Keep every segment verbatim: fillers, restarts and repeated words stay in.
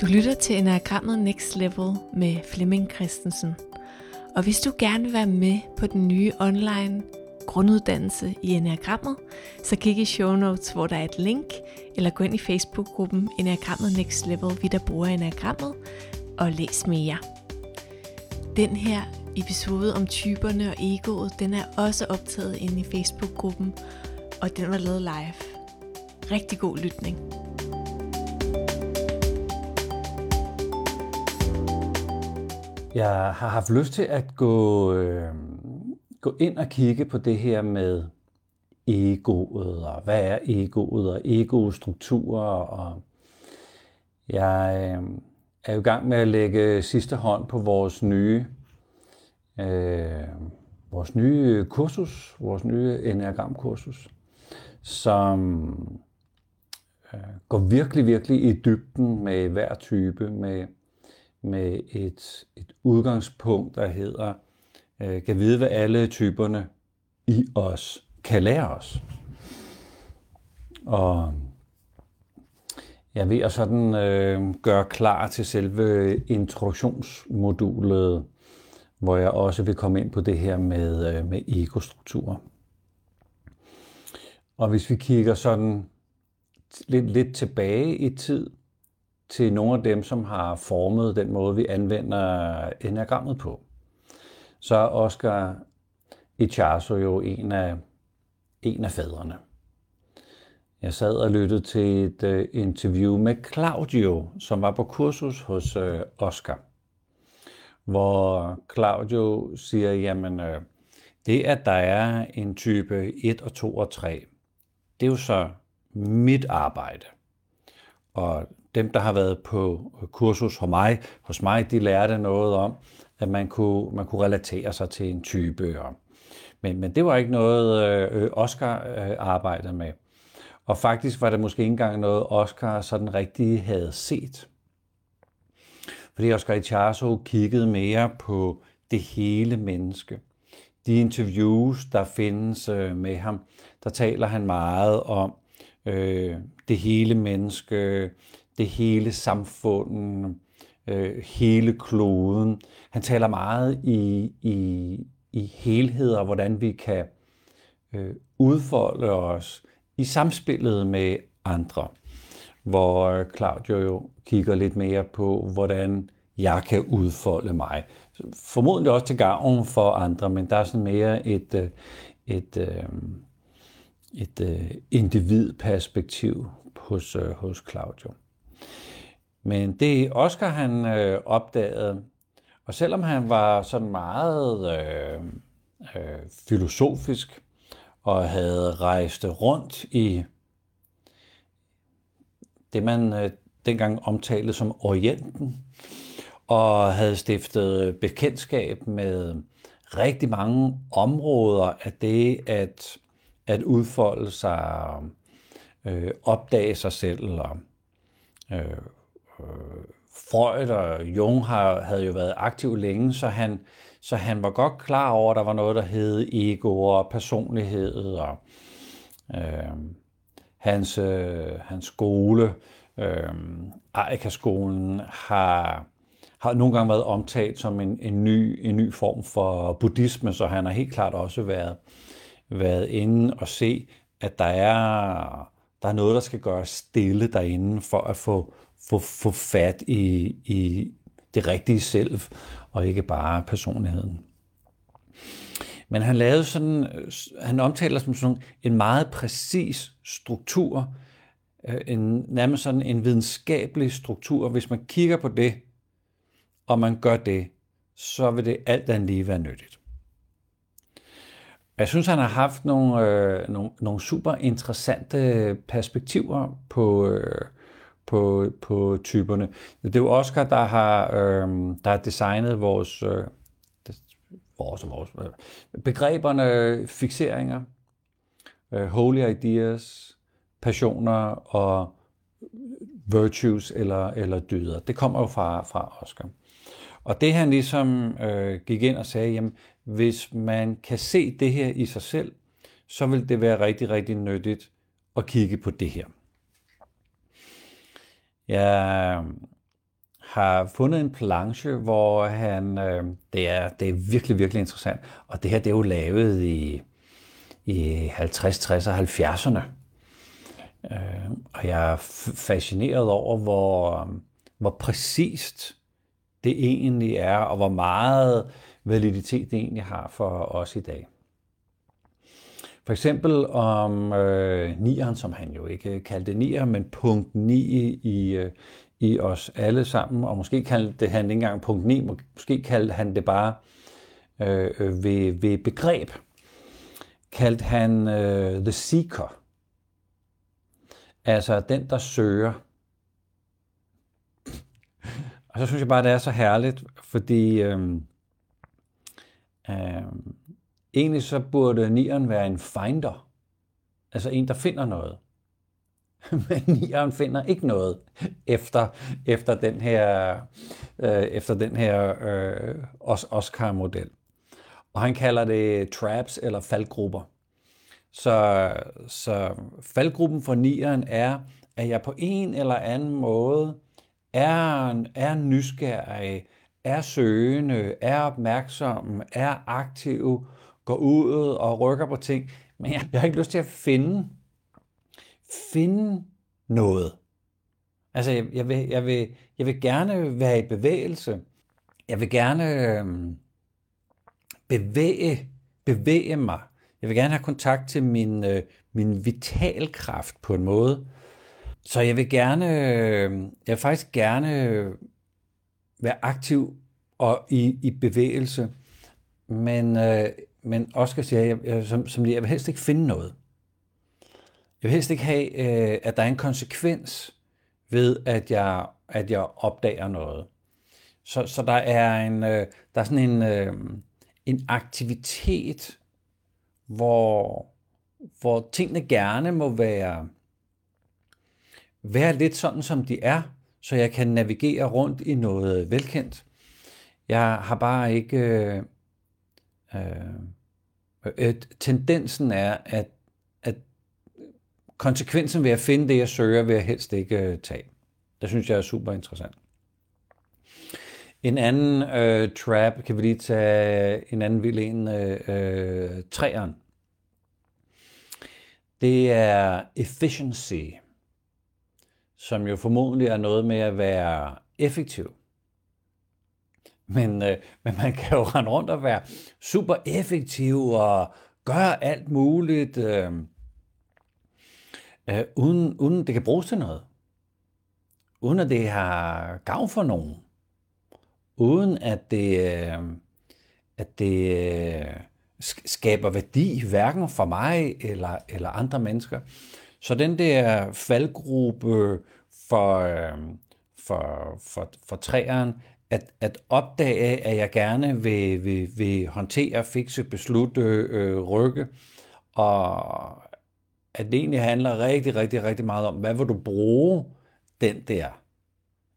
Du lytter til Enagrammet Next Level med Flemming Christensen. Og hvis du gerne vil være med på den nye online grunduddannelse i Enagrammet, så kig i show notes, hvor der er et link, eller gå ind i Facebook-gruppen Enagrammet Next Level, vi der bruger Enagrammet, og læs mere. Den her episode om typerne og egoet, den er også optaget inde i Facebook-gruppen, og den var lavet live. Rigtig god lytning. Jeg har haft lyst til at gå, øh, gå ind og kigge på det her med egoet, og hvad er egoet, og egostrukturer. Og jeg øh, er jo i gang med at lægge sidste hånd på vores nye, øh, vores nye kursus, vores nye enagramkursus, som øh, går virkelig, virkelig i dybden med hver type, med med et, et udgangspunkt, der hedder, øh, kan vide, hvad alle typerne i os kan lære os. Og jeg vil sådan øh, gøre klar til selve introduktionsmodulet, hvor jeg også vil komme ind på det her med, øh, med egostrukturer. Og hvis vi kigger sådan lidt, lidt tilbage i tid, til nogle af dem, som har formet den måde, vi anvender enagrammet på. Så er Oscar Ichazo jo en af, en af fædrene. Jeg sad og lyttede til et interview med Claudio, som var på kursus hos Oscar. Hvor Claudio siger, jamen det, at der er en type et og to og tre, det er jo så mit arbejde. Og dem, der har været på kursus hos mig, hos mig, de lærte noget om, at man kunne, man kunne relatere sig til en type. Men, men det var ikke noget, Oscar arbejdede med. Og faktisk var det måske ikke engang noget, Oscar sådan rigtig havde set. Fordi Oscar Ichazo kiggede mere på det hele menneske. De interviews, der findes med ham, der taler han meget om øh, det hele menneske, det hele samfundet, øh, hele kloden. Han taler meget i, i, i helheder, hvordan vi kan øh, udfolde os i samspillet med andre. Hvor Claudio jo kigger lidt mere på, hvordan jeg kan udfolde mig. Formodentlig også til gavn for andre, men der er sådan mere et, et, et, et, et individperspektiv hos, hos Claudio. Men det Oscar han øh, opdagede, og selvom han var sådan meget øh, øh, filosofisk og havde rejst rundt i det, man øh, dengang omtalte som Orienten, og havde stiftet bekendtskab med rigtig mange områder af det at, at udfolde sig, øh, opdage sig selv og øh, Freud og Jung havde jo været aktiv længe, så han, så han var godt klar over, at der var noget, der hed ego og personlighed. Og, øh, hans, øh, hans skole, øh, Arica-skolen, har, har nogle gange været omtalt som en, en, ny, en ny form for buddhisme, så han har helt klart også været, været inde og se, at der er, der er noget, der skal gøres stille derinde for at få Få, få fat i, i det rigtige selv, og ikke bare personligheden. Men han lavede sådan, han omtaler som sådan en meget præcis struktur, en, nærmest sådan en videnskabelig struktur. Hvis man kigger på det, og man gør det, så vil det alt andet lige være nyttigt. Jeg synes, han har haft nogle, øh, nogle, nogle super interessante perspektiver på øh, På, på typerne. Det er jo Oscar, der har, øh, der har designet vores, øh, vores, vores øh, begreberne, fikseringer, øh, holy ideas, passioner og virtues eller, eller dyder. Det kommer jo fra, fra Oscar. Og det han ligesom øh, gik ind og sagde, jamen, hvis man kan se det her i sig selv, så vil det være rigtig, rigtig nyttigt at kigge på det her. Jeg har fundet en planche, hvor han, øh, det, er, det er virkelig, virkelig interessant. Og det her, det er jo lavet i, i halvtredserne, tresserne og halvfjerdserne. Øh, og jeg er fascineret over, hvor, hvor præcist det egentlig er, og hvor meget validitet det egentlig har for os i dag. For eksempel om øh, nieren, som han jo ikke kaldte nier, men punkt ni i, øh, i os alle sammen, og måske kaldte han ikke engang punkt ni, måske kaldte han det bare øh, ved, ved begreb, kaldte han øh, the seeker, altså den, der søger. Og så synes jeg bare, det er så herligt, fordi øh, øh, egentlig så burde nieren være en finder, altså en, der finder noget. Men nieren finder ikke noget efter, efter den her, øh, efter den her øh, Oscar-model. Og han kalder det traps eller faldgrupper. Så, så faldgruppen for nieren er, at jeg på en eller anden måde er, er nysgerrig, er søgende, er opmærksom, er aktiv, går ud og rykker på ting, men jeg, jeg har ikke lyst til at finde, finde noget. Altså, jeg, jeg, vil, jeg, vil, jeg vil gerne være i bevægelse. Jeg vil gerne øhm, bevæge, bevæge mig. Jeg vil gerne have kontakt til min, øh, min vitalkraft på en måde. Så jeg vil gerne, øh, jeg vil faktisk gerne være aktiv og i, i bevægelse, men øh, Men Oscar siger, jeg, jeg, som, som jeg vil helst ikke finde noget. Jeg vil helst ikke have, øh, at der er en konsekvens ved, at jeg, at jeg opdager noget. Så, så der er en, øh, der er sådan en, øh, en aktivitet, hvor, hvor tingene gerne må være, være lidt sådan, som de er, så jeg kan navigere rundt i noget velkendt. Jeg har bare ikke... Øh, Øh, tendensen er, at, at konsekvensen ved at finde det, jeg søger, vil jeg helst ikke tage. Det synes jeg er super interessant. En anden øh, trap, kan vi lige tage en anden vild en, øh, træeren. Det er efficiency, som jo formodentlig er noget med at være effektiv. Men, øh, men man kan jo rende rundt og være super effektiv og gøre alt muligt, øh, øh, uden, uden det kan bruges til noget. Uden at det har gavn for nogen. Uden at det, øh, at det øh, skaber værdi, hverken for mig eller, eller andre mennesker. Så den der faldgruppe for, øh, for, for, for træeren, At, at opdage, at jeg gerne vil, vil, vil håndtere, fikse, beslutte, øh, rykke, og at det egentlig handler rigtig, rigtig, rigtig meget om, hvad vil du bruge den der,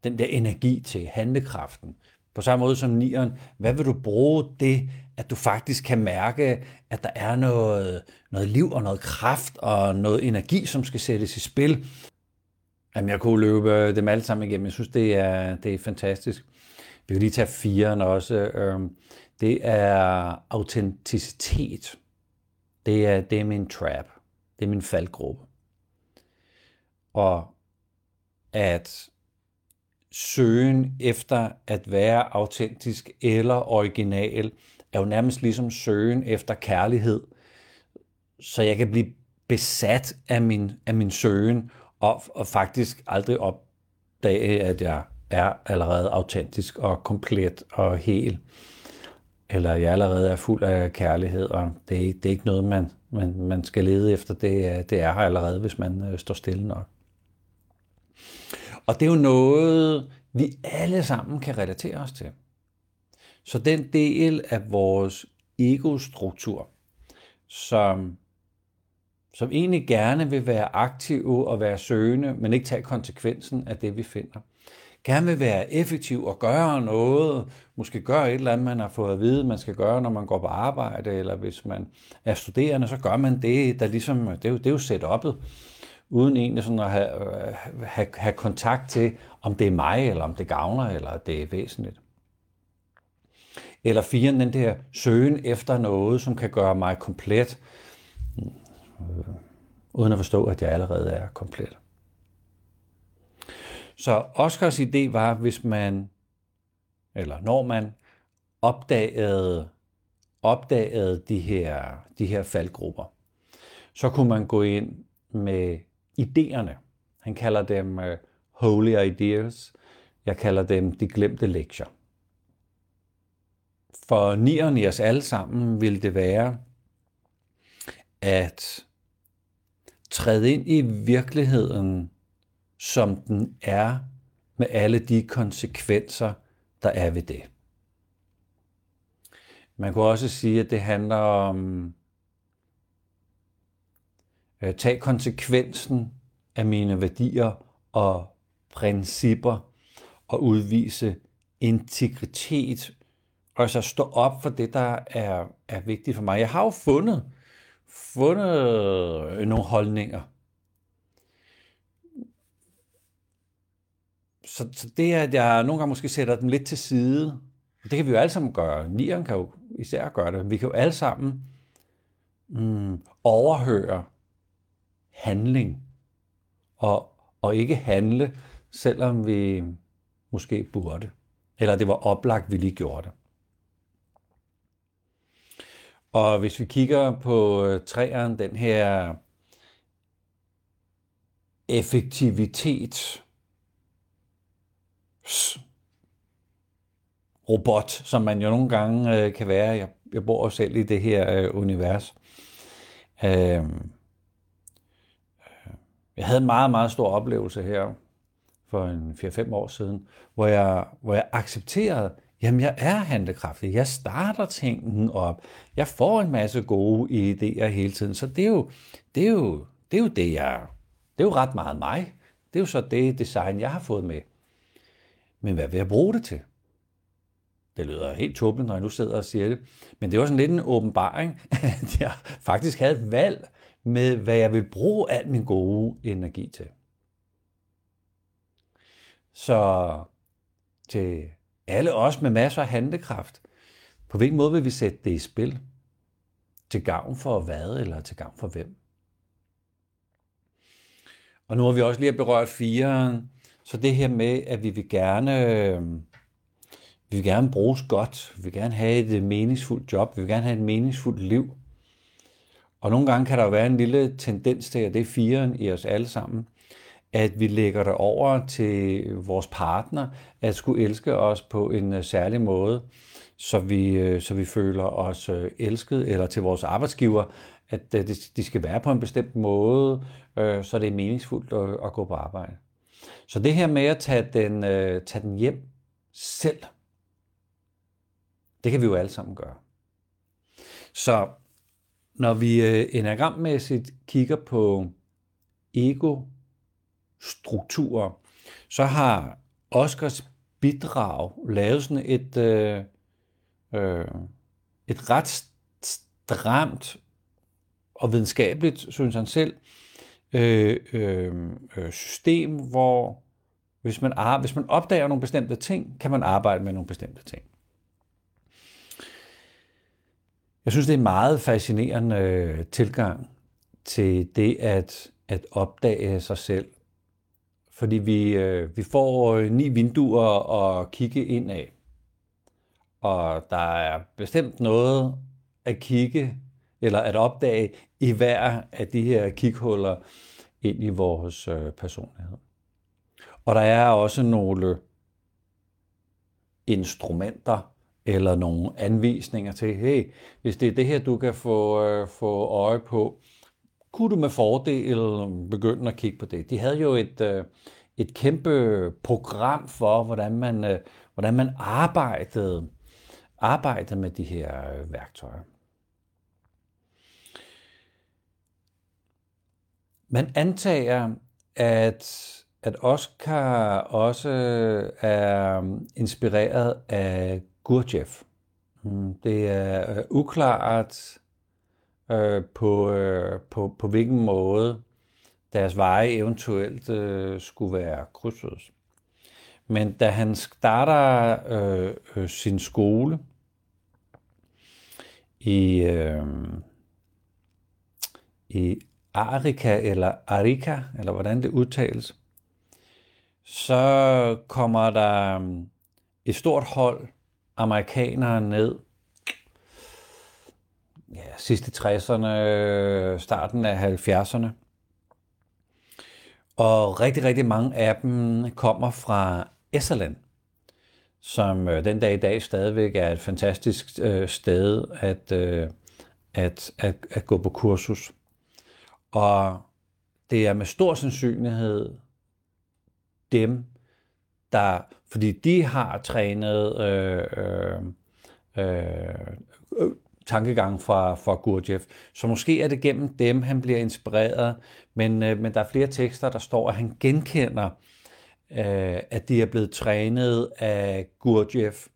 den der energi til, handlekraften. På samme måde som nieren, hvad vil du bruge det, at du faktisk kan mærke, at der er noget, noget liv og noget kraft og noget energi, som skal sættes i spil. Jamen, jeg kunne løbe dem alle sammen igennem. Jeg synes, det er, det er fantastisk. Vi kan lige tage firen også. Det er autenticitet. Det er, det er min trap. Det er min faldgruppe. Og at søgen efter at være autentisk eller original, er jo nærmest ligesom søgen efter kærlighed. Så jeg kan blive besat af min, af min søgen, og, og faktisk aldrig opdage, at jeg er allerede autentisk og komplet og hel. Eller jeg allerede er fuld af kærlighed, og det er, det er ikke noget, man, man, man skal lede efter. Det, det er her allerede, hvis man øh, står stille nok. Og det er jo noget, vi alle sammen kan relatere os til. Så den del af vores ego-struktur, som, som egentlig gerne vil være aktiv og være søgende, men ikke tage konsekvensen af det, vi finder, gerne vil være effektiv og gøre noget, måske gøre et eller andet, man har fået at vide, man skal gøre, når man går på arbejde, eller hvis man er studerende, så gør man det, der ligesom, det er jo, det er jo setup'et, uden egentlig sådan at have, have, have kontakt til, om det er mig, eller om det gavner, eller det er væsentligt. Eller firen, den der søgen efter noget, som kan gøre mig komplet, øh, uden at forstå, at jeg allerede er komplet. Så Oscars idé var, hvis man, eller når man opdagede, opdagede de her, de her faldgrupper, så kunne man gå ind med idéerne. Han kalder dem uh, holy ideas. Jeg kalder dem de glemte lektier. For nieren i os alle sammen ville det være at træde ind i virkeligheden, som den er, med alle de konsekvenser, der er ved det. Man kunne også sige, at det handler om at tage konsekvensen af mine værdier og principper og udvise integritet og så stå op for det, der er, er vigtigt for mig. Jeg har jo fundet, fundet nogle holdninger. Så, så det, at jeg nogle gange måske sætter dem lidt til side, det kan vi jo alle sammen gøre. Nieren kan jo især gøre det. Vi kan jo alle sammen mm, overhøre handling og, og ikke handle, selvom vi måske burde. Eller det var oplagt, vi lige gjorde det. Og hvis vi kigger på træeren, den her effektivitet, robot, som man jo nogle gange øh, kan være. Jeg, jeg bor også selv i det her øh, univers. Øh, jeg havde en meget, meget stor oplevelse her for en fire fem år siden, hvor jeg, hvor jeg accepterede, jamen jeg er handlekraftig, jeg starter tingene op, jeg får en masse gode idéer hele tiden, så det er jo det, er jo, det, er jo det jeg det er jo ret meget mig. Det er jo så det design, jeg har fået med. Men hvad vil jeg bruge det til? Det lyder helt tåbeligt, når jeg nu sidder og siger det. Men det var sådan lidt en åbenbaring, at jeg faktisk havde et valg med, hvad jeg vil bruge al min gode energi til. Så til alle os med masser af handlekraft, på hvilken måde vil vi sætte det i spil? Til gavn for hvad, eller til gavn for hvem? Og nu har vi også lige berørt fireren, så det her med, at vi vil gerne... Vi vil gerne bruges godt, vi vil gerne have et meningsfuldt job, vi vil gerne have et meningsfuldt liv. Og nogle gange kan der jo være en lille tendens til, at det er fireren i os alle sammen, at vi lægger det over til vores partner, at skulle elske os på en særlig måde, så vi, så vi føler os elsket, eller til vores arbejdsgiver, at de skal være på en bestemt måde, så det er meningsfuldt at gå på arbejde. Så det her med at tage den, tage den hjem selv, det kan vi jo alle sammen gøre. Så når vi enagrammæssigt kigger på ego-strukturer, så har Oscars bidrag lavet sådan et, øh, øh, et ret stramt og videnskabeligt, synes han selv, øh, øh, system, hvor hvis man, ar- hvis man opdager nogle bestemte ting, kan man arbejde med nogle bestemte ting. Jeg synes, det er en meget fascinerende øh, tilgang til det at, at opdage sig selv. Fordi vi, øh, vi får øh, ni vinduer at kigge ind af. Og der er bestemt noget at kigge, eller at opdage i hver af de her kighuller ind i vores øh, personlighed. Og der er også nogle instrumenter, eller nogle anvisninger til, hey, hvis det er det her, du kan få, øh, få øje på, kunne du med fordel begynde at kigge på det? De havde jo et, øh, et kæmpe program for, hvordan man, øh, hvordan man arbejdede, arbejdede med de her øh, værktøjer. Man antager, at at Oscar også er inspireret af Gurdjieff. Det er uklart øh, på, øh, på, på hvilken måde deres veje eventuelt øh, skulle være krydset. Men da han starter øh, øh, sin skole i, øh, i Arica, eller Arica, eller hvordan det udtales, så kommer der et stort hold amerikanere ned. Ja, sidste tresserne, starten af halvfjerdserne. Og rigtig, rigtig mange af dem kommer fra Esalen, som den dag i dag stadigvæk er et fantastisk øh, sted at, øh, at, at, at gå på kursus. Og det er med stor sandsynlighed dem, der, fordi de har trænet øh, øh, øh, tankegang fra, fra Gurdjieff, så måske er det gennem dem, han bliver inspireret, men, øh, men der er flere tekster, der står, at han genkender, øh, at de er blevet trænet af Gurdjieff,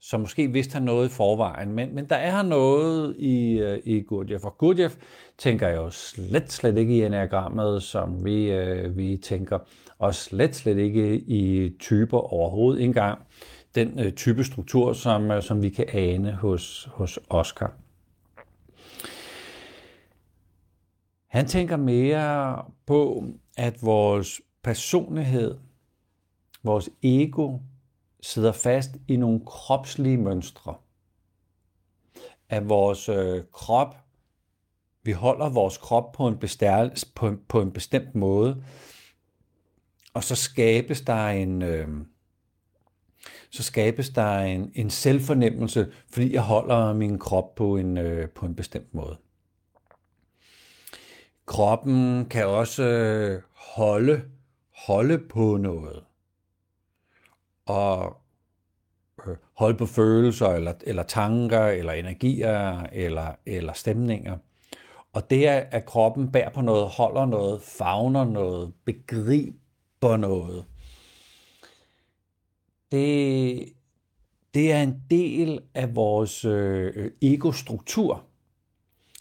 så måske vidste han noget i forvejen, men, men der er noget i, øh, i Gurdjieff, og Gurdjieff tænker jo slet, slet ikke i enagrammet, som vi, øh, vi tænker, og slet, slet ikke i typer overhovedet engang. Den øh, type struktur, som, øh, som vi kan ane hos, hos Oscar. Han tænker mere på, at vores personlighed, vores ego, sidder fast i nogle kropslige mønstre. At vores øh, krop, vi holder vores krop på en, bestær- på, en, på en bestemt måde, og så skabes der en... Øh, så skabes der en, en selvfornemmelse, fordi jeg holder min krop på en, øh, på en bestemt måde. Kroppen kan også øh, holde, holde på noget, og øh, holde på følelser, eller, eller tanker, eller energier, eller, eller stemninger. Og det, at kroppen bærer på noget, holder noget, favner noget, begriber noget, Det, det er en del af vores øh, ego-struktur.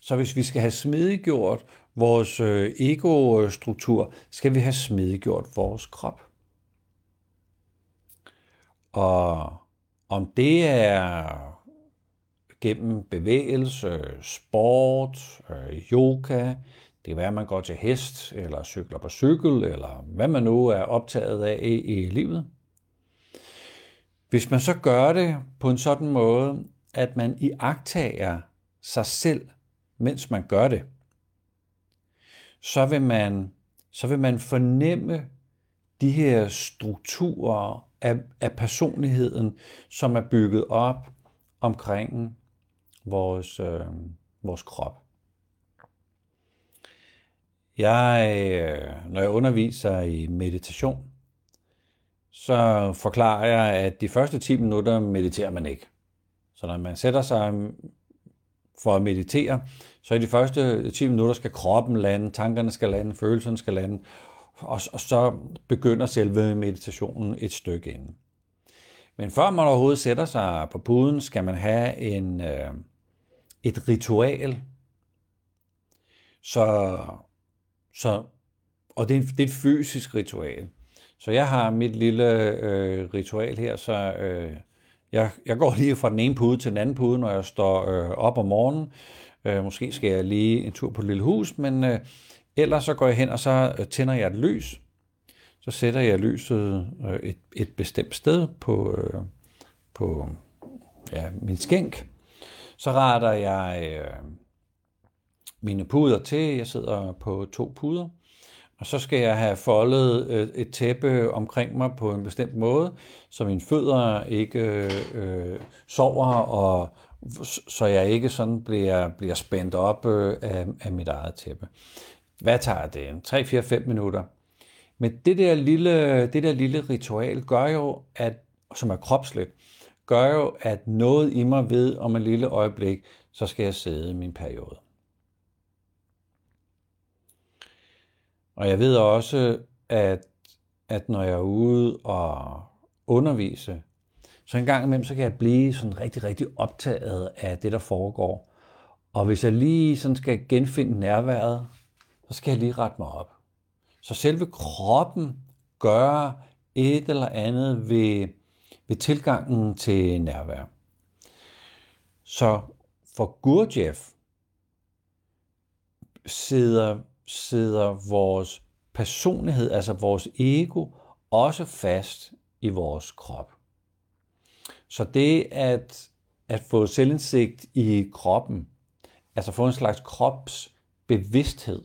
Så hvis vi skal have smidiggjort vores øh, ego-struktur, skal vi have smidiggjort vores krop. Og om det er gennem bevægelse, sport, øh, yoga, det kan være, at man går til hest, eller cykler på cykel, eller hvad man nu er optaget af i, i livet. Hvis man så gør det på en sådan måde, at man iagttager sig selv, mens man gør det, så vil man, så vil man fornemme de her strukturer af, af personligheden, som er bygget op omkring vores, øh, vores krop. Jeg, når jeg underviser i meditation, så forklarer jeg, at de første ti minutter mediterer man ikke. Så når man sætter sig for at meditere, så i de første ti minutter skal kroppen lande, tankerne skal lande, følelserne skal lande, og så begynder selve meditationen et stykke inden. Men før man overhovedet sætter sig på puden, skal man have en, et ritual, så, så, og det er, det er et fysisk ritual. Så jeg har mit lille øh, ritual her, så øh, jeg, jeg går lige fra den ene pude til den anden pude, når jeg står øh, op om morgenen. Øh, måske skal jeg lige en tur på det lille hus, men øh, ellers så går jeg hen, og så øh, tænder jeg et lys. Så sætter jeg lyset øh, et, et bestemt sted på, øh, på ja, min skænk. Så retter jeg øh, mine puder til. Jeg sidder på to puder. Og så skal jeg have foldet et tæppe omkring mig på en bestemt måde, så mine fødder ikke øh, sover, og så jeg ikke sådan bliver, bliver spændt op øh, af, af mit eget tæppe. Hvad tager det? tre, fire, fem minutter. Men det der lille, det der lille ritual gør jo, at, som er kropsligt, gør jo, at noget i mig ved om et lille øjeblik, så skal jeg sidde i min periode. Og jeg ved også, at, at når jeg er ude og undervise, så en gang imellem, så kan jeg blive sådan rigtig, rigtig optaget af det, der foregår. Og hvis jeg lige sådan skal genfinde nærværet, så skal jeg lige rette mig op. Så selve kroppen gør et eller andet ved, ved tilgangen til nærvær. Så for Gurdjieff sidder, sidder vores personlighed, altså vores ego, også fast i vores krop. Så det at, at få selvindsigt i kroppen, altså få en slags kropsbevidsthed,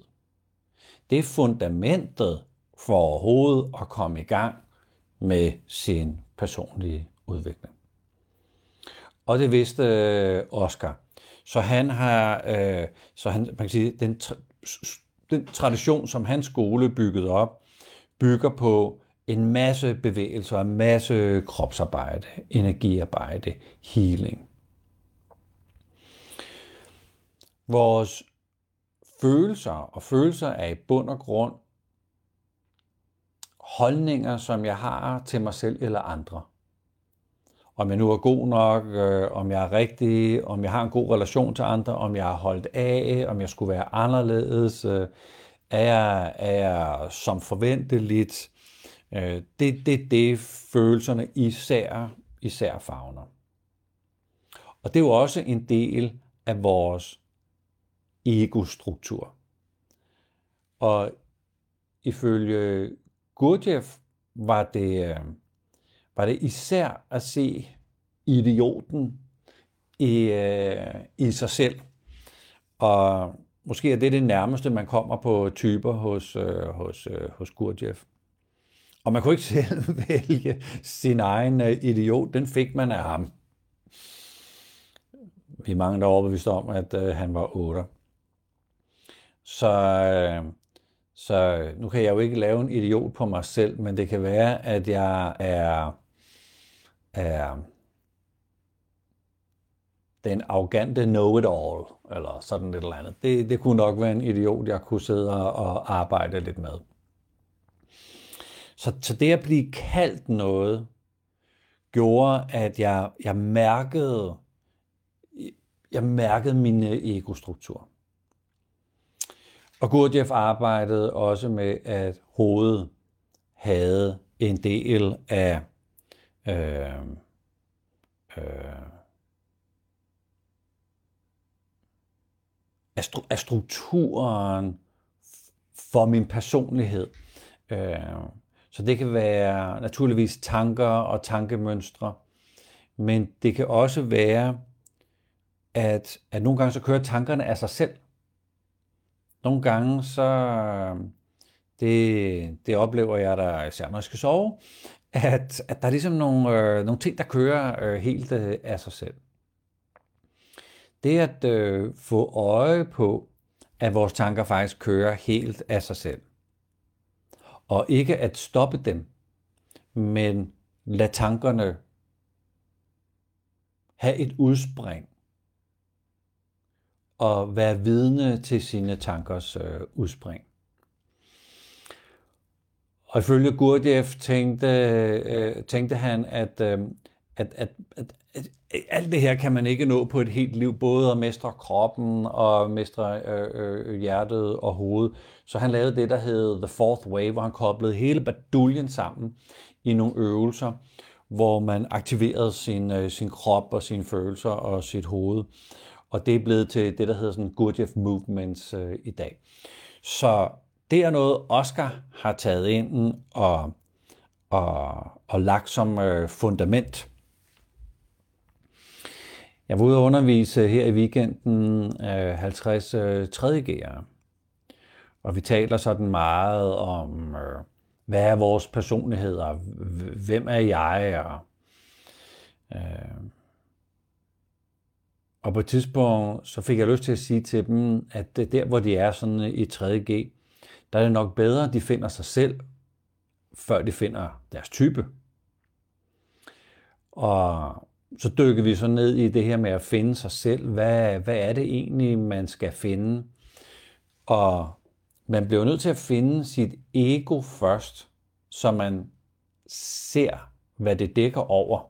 det er fundamentet for overhovedet at komme i gang med sin personlige udvikling. Og det vidste Oscar. Så han har, øh, så han, man kan sige, den, tra- den tradition, som hans skole byggede op, bygger på en masse bevægelser, en masse kropsarbejde, energiarbejde, healing. Vores følelser, og følelser er i bund og grund holdninger, som jeg har til mig selv eller andre. Om jeg nu er god nok, øh, om jeg er rigtig, om jeg har en god relation til andre, om jeg er holdt af, om jeg skulle være anderledes, øh, er, jeg, er jeg som forventeligt. Øh, det er det, det, følelserne især, især favner. Og det er jo også en del af vores ego-struktur. Og ifølge Gurdjieff var det... Øh, var det især at se idioten i, øh, i sig selv. Og måske er det det nærmeste, man kommer på typer hos, øh, hos, øh, hos Gurdjieff. Og man kunne ikke selv vælge sin egen øh, idiot, den fik man af ham. Vi er mange, der er overbevist om, at øh, han var otter. Så... Øh, Så nu kan jeg jo ikke lave en idiot på mig selv, men det kan være, at jeg er, er den arrogante know-it-all, eller sådan et eller andet. Det, det kunne nok være en idiot, jeg kunne sidde og arbejde lidt med. Så, så det at blive kaldt noget, gjorde, at jeg, jeg, mærkede, jeg mærkede min ego-struktur. Og Gurdjieff arbejdede også med, at hovedet havde en del af øh, øh, af, stru- af strukturen for min personlighed. Øh, så det kan være naturligvis tanker og tankemønstre, men det kan også være, at, at nogle gange så kører tankerne af sig selv. Nogle gange, så det, det oplever jeg, der, især når jeg skal sove, at, at der er ligesom nogle, øh, nogle ting, der kører øh, helt øh, af sig selv. Det at øh, få øje på, at vores tanker faktisk kører helt af sig selv. Og ikke at stoppe dem, men lade tankerne have et udspring. Og være vidne til sine tankers øh, udspring. Og ifølge Gurdjieff tænkte, øh, tænkte han, at, øh, at, at, at, at alt det her kan man ikke nå på et helt liv, både at mestre kroppen og mestre øh, øh, hjertet og hovedet. Så han lavede det, der hed The Fourth Way, hvor han koblede hele baduljen sammen i nogle øvelser, hvor man aktiverede sin, øh, sin krop og sine følelser og sit hoved. Og det er blevet til det, der hedder sådan Gurdjieff Movements øh, i dag. Så det er noget, Oscar har taget ind og, og, og lagt som øh, fundament. Jeg var ude og undervise her i weekenden øh, halvtreds øh, tredje g'ere. Og vi taler sådan meget om, øh, hvad er vores personligheder, hvem er jeg, og... Øh, Og på et tidspunkt, så fik jeg lyst til at sige til dem, at der, hvor de er sådan i tredje G, der er det nok bedre, at de finder sig selv, før de finder deres type. Og så dykker vi så ned i det her med at finde sig selv. Hvad, hvad er det egentlig, man skal finde? Og man bliver nødt til at finde sit ego først, så man ser, hvad det dækker over.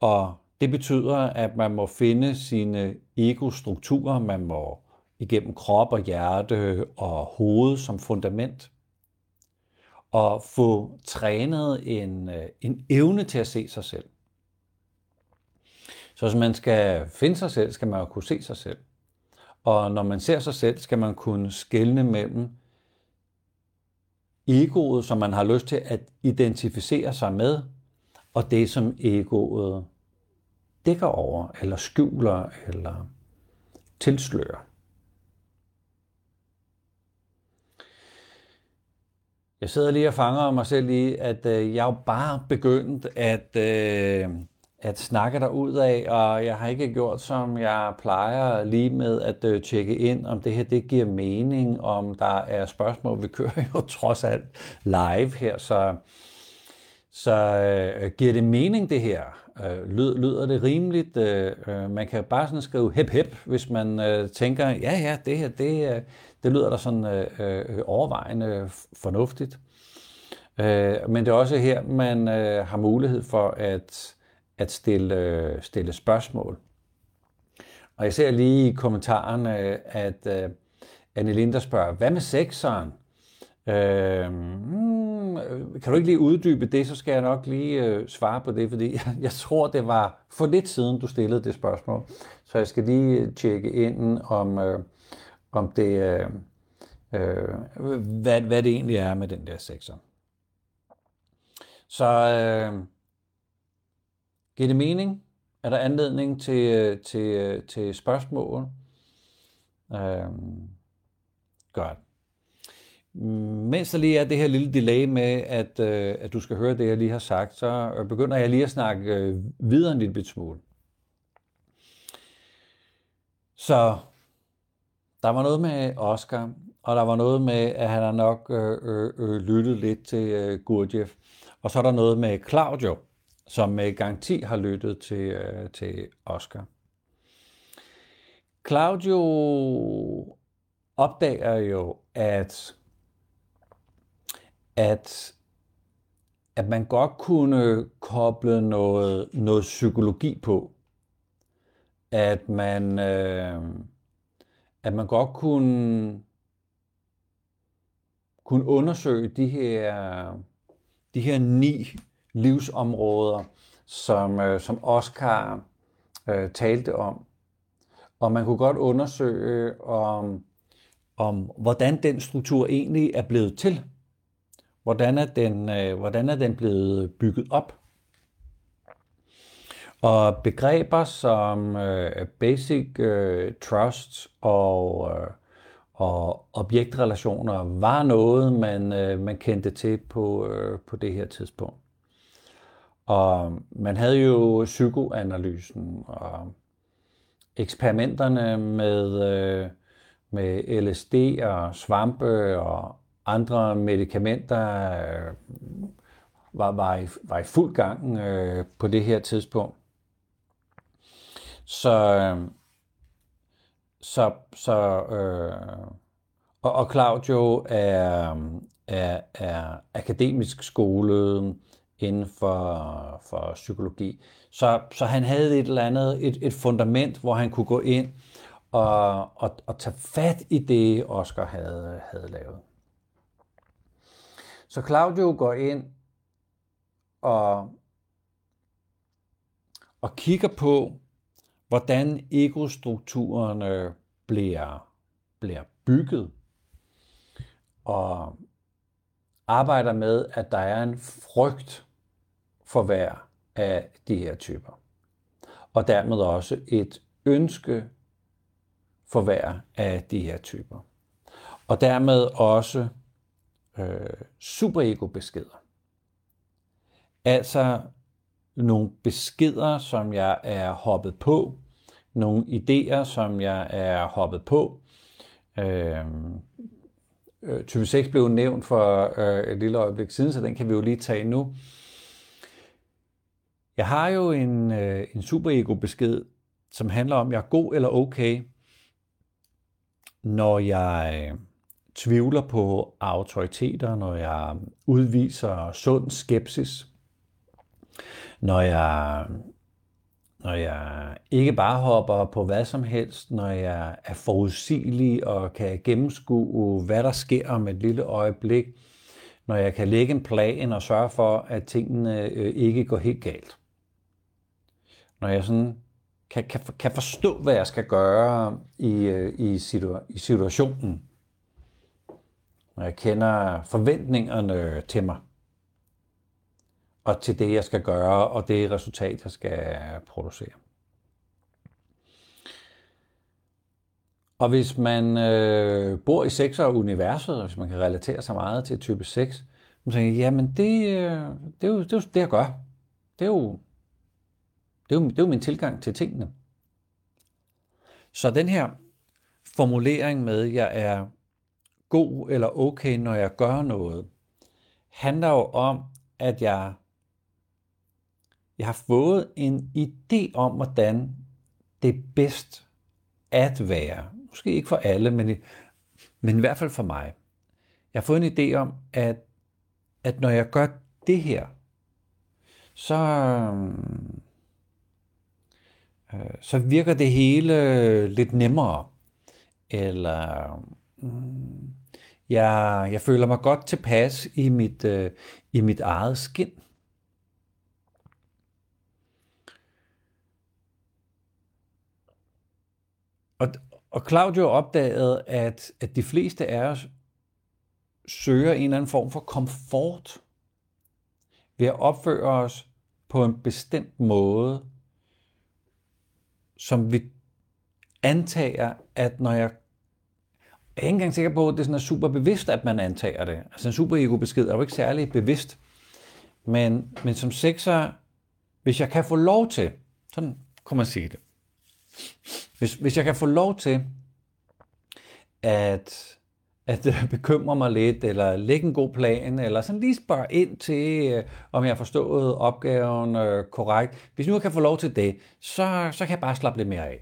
Og det betyder, at man må finde sine ego-strukturer, man må igennem krop og hjerte og hoved som fundament. Og få trænet en, en evne til at se sig selv. Så hvis man skal finde sig selv, skal man jo kunne se sig selv. Og når man ser sig selv, skal man kunne skelne mellem egoet, som man har lyst til at identificere sig med, og det, som egoet dækker over, eller skjuler, eller tilslører. Jeg sidder lige og fanger mig selv i, at øh, jeg er jo bare begyndt at, øh, at snakke derud af, og jeg har ikke gjort, som jeg plejer, lige med at øh, tjekke ind, om det her det giver mening, om der er spørgsmål. Vi kører jo trods alt live her, så, så øh, giver det mening det her? Øh, lyder det rimeligt? Øh, øh, man kan bare sådan skrive hep hep, hvis man øh, tænker, ja ja, det her det øh, Det lyder da sådan øh, overvejende fornuftigt. Øh, men det er også her, man øh, har mulighed for at, at stille, øh, stille spørgsmål. Og jeg ser lige i kommentarerne, at øh, Anne Linder spørger, hvad med sekseren? Øh, hmm, kan du ikke lige uddybe det, så skal jeg nok lige øh, svare på det, fordi jeg, jeg tror, det var for lidt siden, du stillede det spørgsmål. Så jeg skal lige tjekke ind om... Øh, om det, øh, øh, hvad, hvad det egentlig er med den der sekser. Så øh, giver det mening? Er der anledning til, til, til spørgsmål? Øh, godt. Mens der lige er det her lille delay med, at, øh, at du skal høre det, jeg lige har sagt, så begynder jeg lige at snakke øh, videre en lille smule. Så... Der var noget med Oscar, og der var noget med, at han har nok øh, øh, lyttet lidt til øh, Gurdjieff. Og så er der noget med Claudio, som med garanti har lyttet til, øh, til Oscar. Claudio opdager jo, at, at, at man godt kunne koble noget, noget psykologi på. At man... Øh, at man godt kunne, kunne undersøge de her, de her ni livsområder, som, som Oscar øh, talte om. Og man kunne godt undersøge, om, om hvordan den struktur egentlig er blevet til. Hvordan er den, øh, hvordan er den blevet bygget op? Og begreber som øh, basic øh, trust og, øh, og objektrelationer var noget, man, øh, man kendte til på, øh, på det her tidspunkt. Og man havde jo psykoanalysen og eksperimenterne med, øh, med L S D og svampe og andre medicamenter øh, var, var, i, var i fuld gang øh, på det her tidspunkt. Så, så, så øh, og, og Claudio er, er, er akademisk skolet inden for, for psykologi. Så, så han havde et eller andet, et, et fundament, hvor han kunne gå ind og, og, og tage fat i det, Oscar havde, havde lavet. Så Claudio går ind og, og kigger på, hvordan egostrukturerne bliver, bliver bygget, og arbejder med, at der er en frygt for hver af de her typer. Og dermed også et ønske for hver af de her typer. Og dermed også øh, superego-beskeder. Altså nogle beskeder, som jeg er hoppet på, nogle idéer, som jeg er hoppet på. Øh, type seks blev nævnt for øh, et lille øjeblik siden, så den kan vi jo lige tage nu. Jeg har jo en, øh, en superego-besked, som handler om, at jeg er god eller okay, når jeg tvivler på autoriteter, når jeg udviser sund skepsis, når jeg når jeg ikke bare hopper på hvad som helst, når jeg er forudsigelig og kan gennemskue, hvad der sker om et lille øjeblik, når jeg kan lægge en plan og sørge for, at tingene ikke går helt galt. Når jeg sådan kan, kan, kan forstå, hvad jeg skal gøre i, i, situa- i situationen. Når jeg kender forventningerne til mig. Og til det, jeg skal gøre, og det resultat, jeg skal producere. Og hvis man øh, bor i sekser-universet, hvis man kan relatere sig meget til type seks, så tænker jeg, jamen det, det, er jo, det er jo det, jeg gør. Det er jo, det er jo, det er jo min tilgang til tingene. Så den her formulering med, at jeg er god eller okay, når jeg gør noget, handler jo om, at jeg Jeg har fået en idé om, hvordan det er bedst at være. Måske ikke for alle, men i, men i hvert fald for mig. Jeg har fået en idé om, at, at når jeg gør det her, så, øh, så virker det hele lidt nemmere. Eller mm, jeg, jeg føler mig godt tilpas i mit, øh, i mit eget skind. Og, og Claudio opdagede, at, at de fleste af os søger en eller anden form for komfort ved at opføre os på en bestemt måde, som vi antager, at når jeg... Jeg er ikke engang sikker på, at det er sådan super bevidst, at man antager det. Altså en superego-besked er jo ikke særlig bevidst. Men, men som sekser, hvis jeg kan få lov til... Sådan kunne man sige det. Hvis, hvis jeg kan få lov til at, at bekymre mig lidt, eller lægge en god plan, eller sådan lige spørge ind til, øh, om jeg har forstået opgaven øh, korrekt. Hvis nu jeg kan få lov til det, så, så kan jeg bare slappe lidt mere af.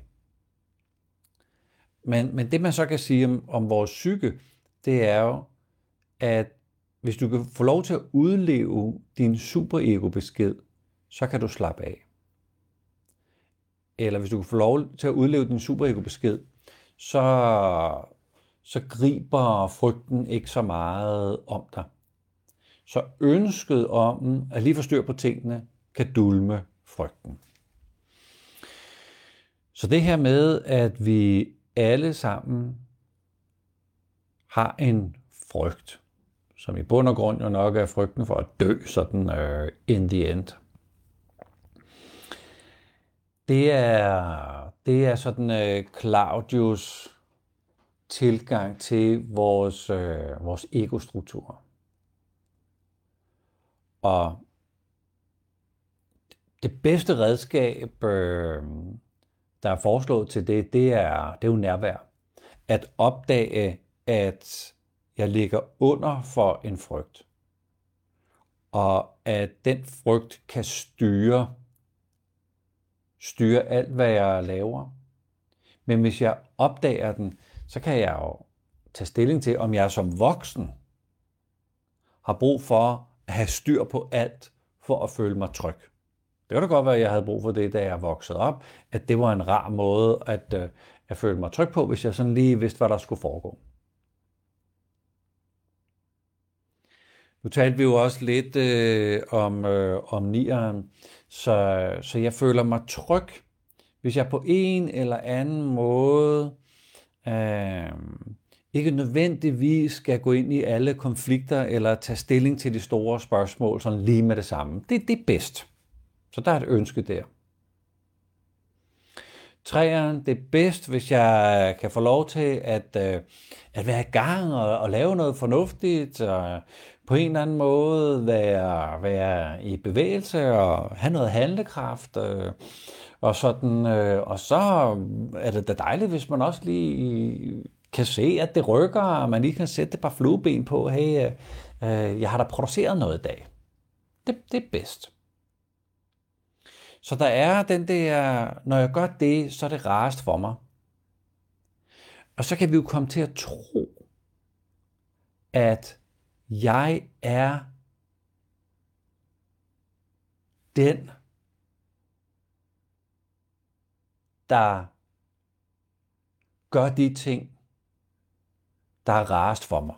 Men, men det man så kan sige om, om vores psyke, det er jo, at hvis du kan få lov til at udleve din superego-besked, så kan du slappe af. Eller hvis du kan få lov til at udleve din superego-besked, så, så griber frygten ikke så meget om dig. Så ønsket om at lige få styr på tingene, kan dulme frygten. Så det her med, at vi alle sammen har en frygt, som i bund og grund jo nok er frygten for at dø, sådan uh, in the end. Det er, det er sådan øh, Claudius tilgang til vores, øh, vores ego-strukturer. Og det bedste redskab, øh, der er foreslået til det, det er, det er jo nærvær. At opdage, at jeg ligger under for en frygt. Og at den frygt kan styre styre alt, hvad jeg laver. Men hvis jeg opdager den, så kan jeg jo tage stilling til, om jeg som voksen har brug for at have styr på alt, for at føle mig tryg. Det kan da godt være, at jeg havde brug for det, da jeg voksede op, at det var en rar måde at, at føle mig tryg på, hvis jeg sådan lige vidste, hvad der skulle foregå. Nu talte vi jo også lidt øh, om, øh, om nieren, så, så jeg føler mig tryg, hvis jeg på en eller anden måde øh, ikke nødvendigvis skal gå ind i alle konflikter eller tage stilling til de store spørgsmål sådan lige med det samme. Det, det er bedst. Så der er et ønske der. Træeren, det er bedst, hvis jeg kan få lov til at, øh, at være i gang og, og lave noget fornuftigt og på en eller anden måde være, være i bevægelse og have noget handlekraft. Øh, og, sådan, øh, og så er det da dejligt, hvis man også lige kan se, at det rykker, og man lige kan sætte et par flueben på. Hey, øh, jeg har da produceret noget i dag. Det, det er bedst. Så der er den der, når jeg gør det, så er det rarest for mig. Og så kan vi jo komme til at tro, at jeg er den, der gør de ting, der er rarest for mig.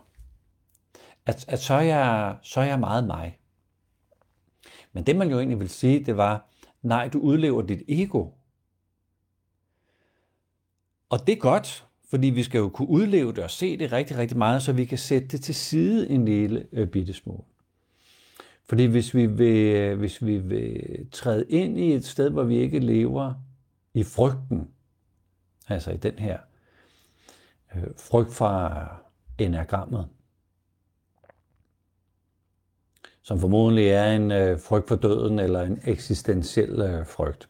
At, at så, er jeg, så er jeg meget mig. Men det, man jo egentlig vil sige, det var, nej, du udlever dit ego. Og det er godt, fordi vi skal jo kunne udleve det og se det rigtig, rigtig meget, så vi kan sætte det til side en lille øh, bitte smule. Fordi hvis vi, vil, hvis vi vil træde ind i et sted, hvor vi ikke lever i frygten, altså i den her øh, frygt fra enagrammet, som formodentlig er en øh, frygt for døden eller en eksistentiel øh, frygt.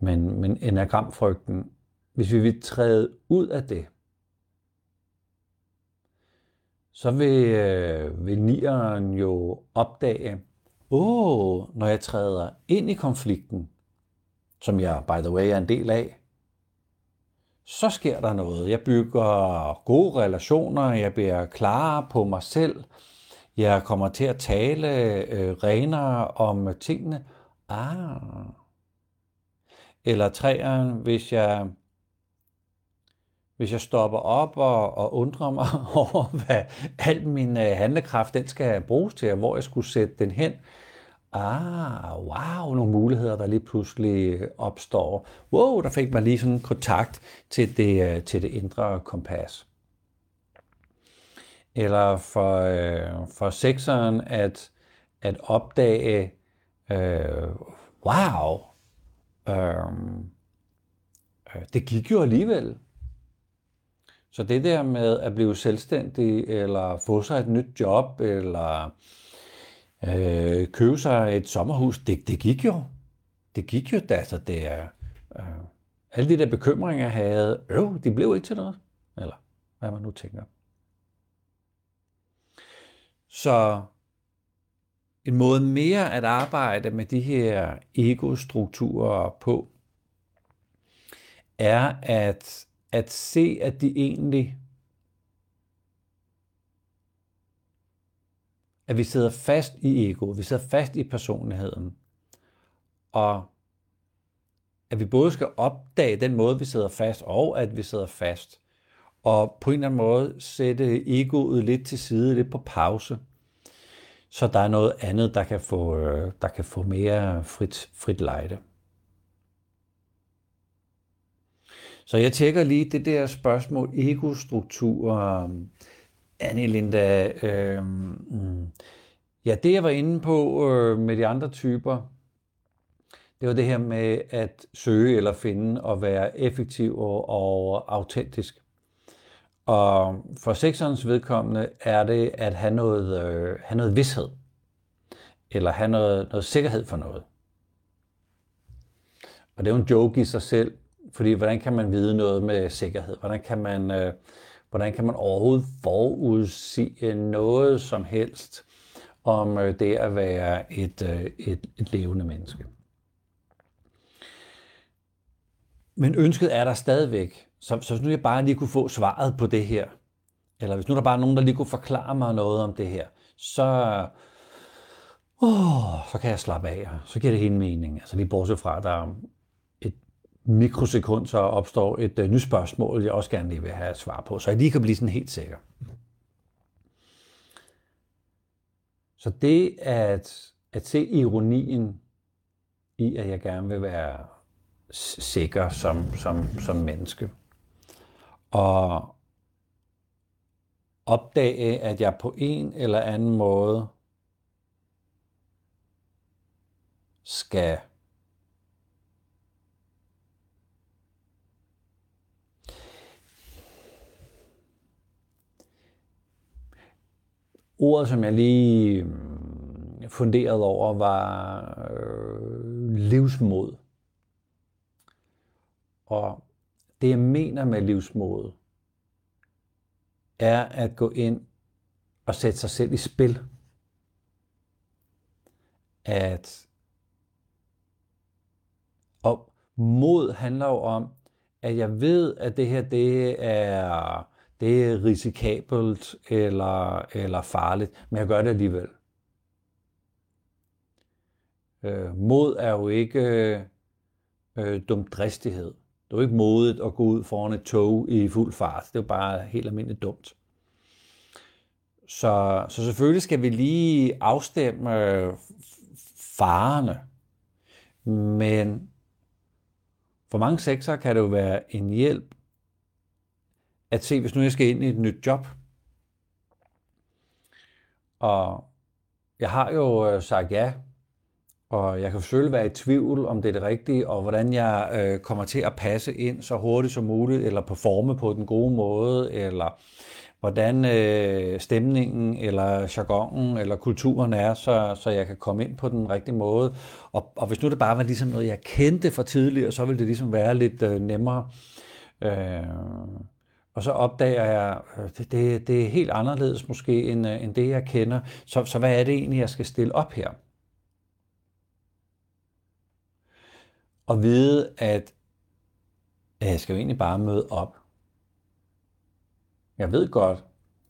Men, men enagramfrygten, hvis vi vil træde ud af det, så vil, øh, vil nieren jo opdage, åh, oh, når jeg træder ind i konflikten, som jeg, by the way, er en del af, så sker der noget. Jeg bygger gode relationer, jeg bliver klarere på mig selv, jeg kommer til at tale øh, renere om tingene. Ah. Eller træeren, hvis jeg... Hvis jeg stopper op og, og undrer mig over, hvad al min handlekraft den skal bruges til, og hvor jeg skulle sætte den hen. Ah, wow, nogle muligheder, der lige pludselig opstår. Wow, der fik man lige sådan kontakt til det, til det indre kompas. Eller for, for sekseren at, at opdage, øh, wow, øh, det gik jo alligevel. Så det der med at blive selvstændig, eller få sig et nyt job, eller øh, købe sig et sommerhus, det, det gik jo. Det gik jo, altså det er... Øh, alle de der bekymringer, jeg havde, øh, de blev ikke til noget. Eller hvad man nu tænker. Så en måde mere at arbejde med de her ego-strukturer på, er at... At se, at de egentlig, at vi sidder fast i egoet, vi sidder fast i personligheden, og at vi både skal opdage den måde, vi sidder fast, og at vi sidder fast, og på en eller anden måde sætte egoet lidt til side, lidt på pause, så der er noget andet, der kan få, der kan få mere frit, frit lejde. Så jeg tjekker lige det der spørgsmål, ego-strukturer, Anne Linda. Øh, ja, det jeg var inde på øh, med de andre typer, det var det her med at søge eller finde og være effektiv og, og autentisk. Og for sekserens vedkommende er det at have noget, øh, have noget vished, eller have noget, noget sikkerhed for noget. Og det er jo en joke i sig selv. Fordi hvordan kan man vide noget med sikkerhed? Hvordan kan man, øh, hvordan kan man overhovedet forudsige noget som helst om øh, det at være et, øh, et, et levende menneske? Men ønsket er der stadigvæk. Så, så hvis nu jeg bare lige kunne få svaret på det her, eller hvis nu der bare er nogen, der lige kunne forklare mig noget om det her, så... Oh, så kan jeg slappe af, så giver det hele mening. Altså lige bortset fra, der mikrosekund, så opstår et uh, nyt spørgsmål, jeg også gerne lige vil have et svar på, så jeg lige kan blive sådan helt sikker. Så det at, at se ironien i, at jeg gerne vil være sikker som, som, som menneske, og opdage, at jeg på en eller anden måde skal ordet, som jeg lige funderede over, var øh, livsmod. Og det, jeg mener med livsmod, er at gå ind og sætte sig selv i spil. At og mod handler jo om, at jeg ved, at det her, det er... Det er risikabelt eller, eller farligt, men jeg gør det alligevel. Øh, mod er jo ikke øh, dumdristighed. Det var ikke modigt at gå ud foran et tog i fuld fart. Det var bare helt almindeligt dumt. Så, så selvfølgelig skal vi lige afstemme farerne. Men for mange sektorer kan det jo være en hjælp at se, hvis nu jeg skal ind i et nyt job. Og jeg har jo sagt ja, og jeg kan selvfølgelig være i tvivl om det er det rigtige, og hvordan jeg øh, kommer til at passe ind så hurtigt som muligt, eller performe på den gode måde, eller hvordan øh, stemningen, eller jargonen, eller kulturen er, så, så jeg kan komme ind på den rigtige måde. Og, og hvis nu det bare var ligesom noget, jeg kendte fra tidligere, så ville det ligesom være lidt øh, nemmere. Øh, og så opdager jeg, øh, det, det, det er helt anderledes måske, end, øh, end det jeg kender. Så, så hvad er det egentlig, jeg skal stille op her? Og vide, at jeg skal jo egentlig bare møde op. Jeg ved godt,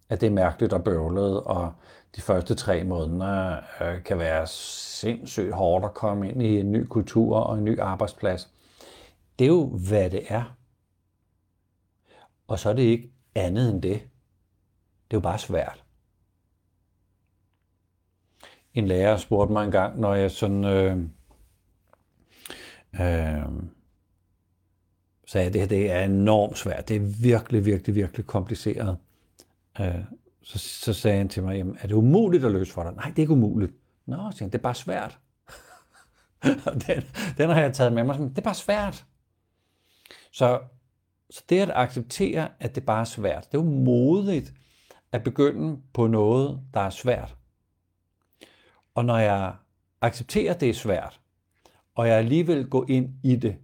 at det er mærkeligt og bøvlet, og de første tre måneder øh, kan være sindssygt hårdt at komme ind i en ny kultur og en ny arbejdsplads. Det er jo, hvad det er. Og så er det ikke andet end det. Det er jo bare svært. En lærer spurgte mig engang, når jeg sådan... Øh, Øh, så ja, det her det er enormt svært. Det er virkelig, virkelig, virkelig kompliceret. Øh, så, så sagde han til mig, jamen, er det umuligt at løse for dig? Nej, det er ikke umuligt. Nå, siger han, det er bare svært. den, den har jeg taget med mig. Det er bare svært. Så, så det at acceptere, at det bare er svært, det er jo modigt at begynde på noget, der er svært. Og når jeg accepterer, det er svært, og jeg alligevel går ind i det,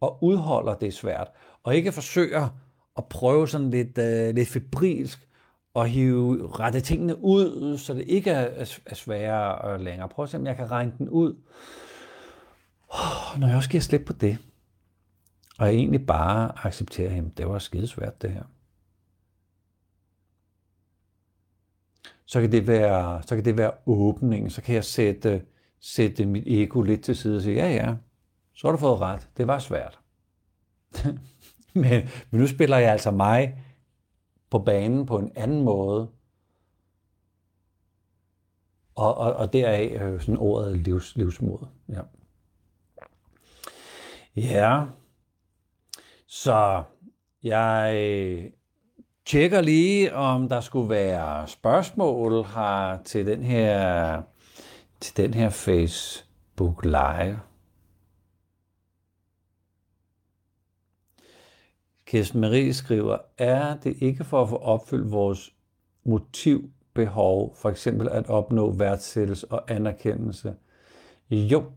og udholder det svært, og ikke forsøger at prøve sådan lidt, øh, lidt febrilsk, og hive rette tingene ud, så det ikke er, er sværere længere. Prøv at se, om jeg kan regne den ud. Oh, når jeg også giver slip på det, og jeg egentlig bare accepterer ham, det var skidesvært det her. Så kan det være, så kan det være åbningen, så kan jeg sætte... sætte mit ego lidt til side og sige, ja ja, så har du fået ret, det var svært. men, men nu spiller jeg altså mig på banen på en anden måde. Og, og, og deraf øh, sådan ordet livs, livsmod. Ja. ja, så jeg tjekker lige, om der skulle være spørgsmål her til den her til den her Facebook Live. Kirsten Marie skriver, er det ikke for at få opfyldt vores motivbehov, for eksempel at opnå værdsættelse og anerkendelse? Jo,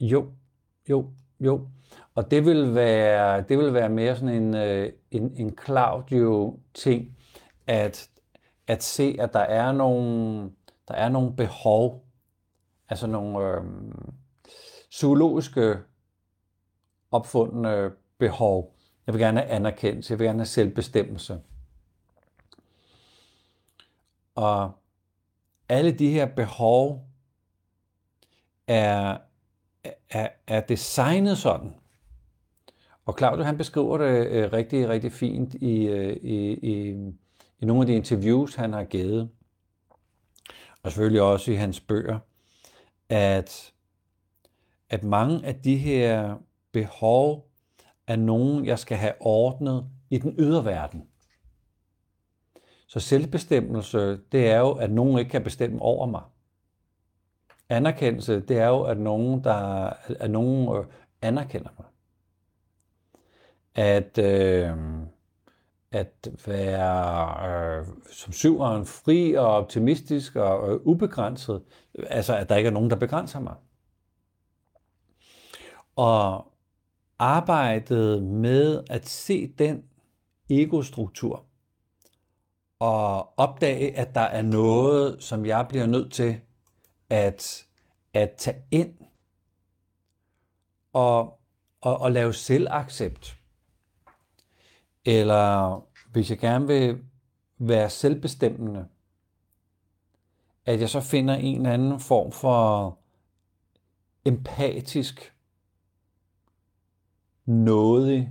jo, jo, jo. Og det vil være, det vil være mere sådan en, en, en Claudio-ting, at, at se, at der er nogle, der er nogle behov, altså nogle øh, zoologiske opfundne behov. Jeg vil gerne have anerkendelse, jeg vil gerne have selvbestemmelse. Og alle de her behov er, er, er designet sådan. Og Claudio, han beskriver det øh, rigtig, rigtig fint i, øh, i, i, i nogle af de interviews, han har givet. Og selvfølgelig også i hans bøger. At, at mange af de her behov er nogen, jeg skal have ordnet i den ydre verden. Så selvbestemmelse, det er jo, at nogen ikke kan bestemme over mig. Anerkendelse, det er jo, at nogen, der, at nogen øh, anerkender mig. At, øh, at være øh, som syveren fri og optimistisk og øh, ubegrænset. Altså, at der ikke er nogen, der begrænser mig. Og arbejdet med at se den egostruktur og opdage, at der er noget, som jeg bliver nødt til at, at tage ind og, og, og lave selvaccept. Eller hvis jeg gerne vil være selvbestemmende, at jeg så finder en eller anden form for empatisk nådig,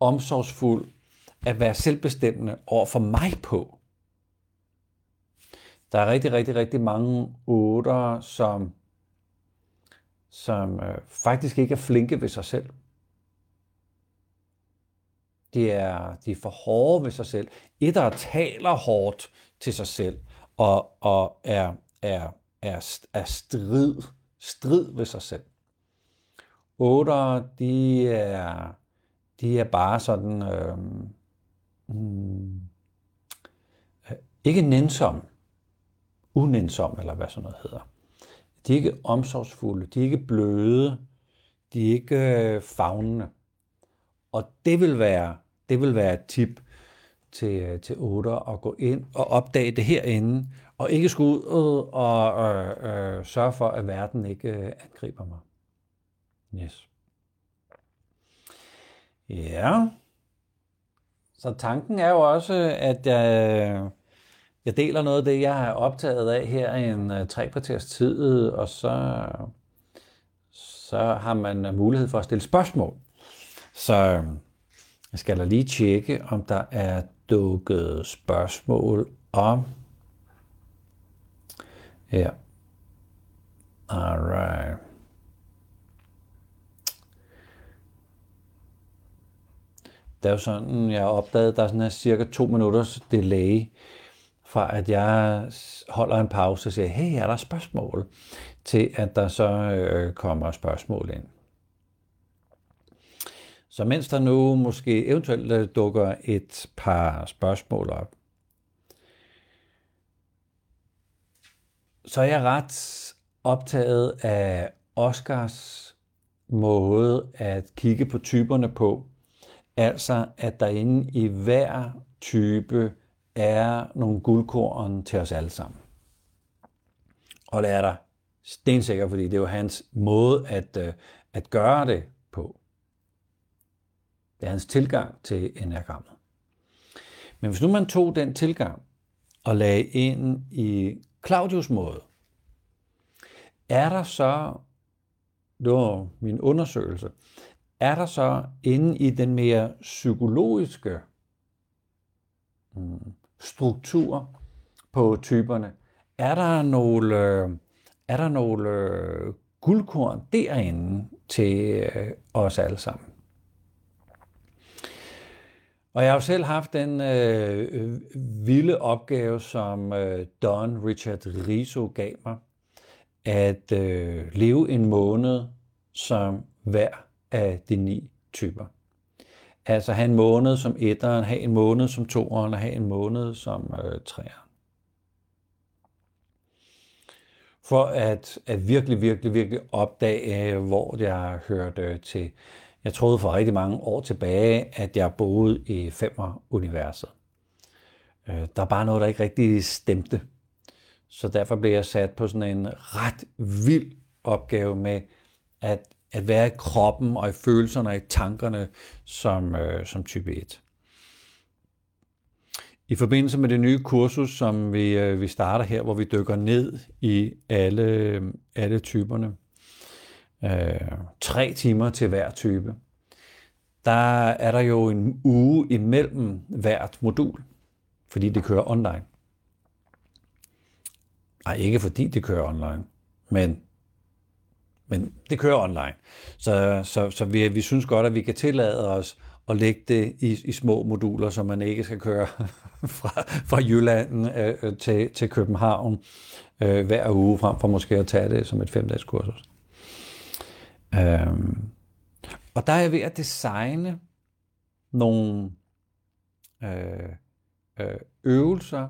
omsorgsfuld at være selvbestemmende over for mig på. Der er rigtig, rigtig, rigtig mange otter, som, som øh, faktisk ikke er flinke ved sig selv. De er, de er for hårde ved sig selv. Etter taler hårdt til sig selv og, og er, er, er, er strid, strid ved sig selv. Otter, de er, de er bare sådan øh, ikke nænsomme, unænsomme eller hvad sådan noget hedder. De er ikke omsorgsfulde, de er ikke bløde, de er ikke favnende. Og det vil være, det vil være et tip til, til otter at gå ind og opdage det herinde, og ikke skulle ud og øh, øh, sørge for, at verden ikke øh, angriber mig. Yes. Ja. Så tanken er jo også, at jeg, jeg deler noget af det, jeg har optaget af her i en øh, tre kvarters tid, og så, så har man mulighed for at stille spørgsmål. Så jeg skal da lige tjekke, om der er dukket spørgsmål om. Ja. Alright. Det er jo sådan, jeg opdagede, at der er sådan her cirka to minutters delay fra, at jeg holder en pause og siger, hey, er der spørgsmål? Til at der så øh, kommer spørgsmål ind. Så mens der nu måske eventuelt dukker et par spørgsmål op, så er jeg ret optaget af Oscars måde at kigge på typerne på. Altså at derinde i hver type er nogle guldkorn til os alle sammen. Og det er der stensikker, fordi det er jo hans måde at, at gøre det på. Det er hans tilgang til enagrammet. Men hvis nu man tog den tilgang og lagde ind i Claudius' måde, er der så, det var min undersøgelse, er der så inde i den mere psykologiske struktur på typerne, er der nogle, er der nogle guldkorn derinde til os alle sammen? Og jeg har jo selv haft den øh, vilde opgave, som øh, Don Richard Riso gav mig, at øh, leve en måned som hver af de ni typer. Altså have en måned som etteren, have en måned som toeren og have en måned som øh, treeren. For at, at virkelig, virkelig, virkelig opdage, hvor jeg hørte til. Jeg troede for rigtig mange år tilbage, at jeg boede i femmer-universet. Der er bare noget, der ikke rigtig stemte. Så derfor blev jeg sat på sådan en ret vild opgave med at, at være i kroppen og i følelserne og i tankerne som, som type et. I forbindelse med det nye kursus, som vi, vi starter her, hvor vi dykker ned i alle, alle typerne, Øh, tre timer til hver type, der er der jo en uge imellem hvert modul, fordi det kører online. Nej, ikke fordi det kører online, men, men det kører online. Så, så, så vi, vi synes godt, at vi kan tillade os at lægge det i, i små moduler, så man ikke skal køre fra, fra Jylland øh, til, til København øh, hver uge, frem for måske at tage det som et femdags kursus. Øhm. Og der er jeg ved at designe nogle øh, øh, øvelser,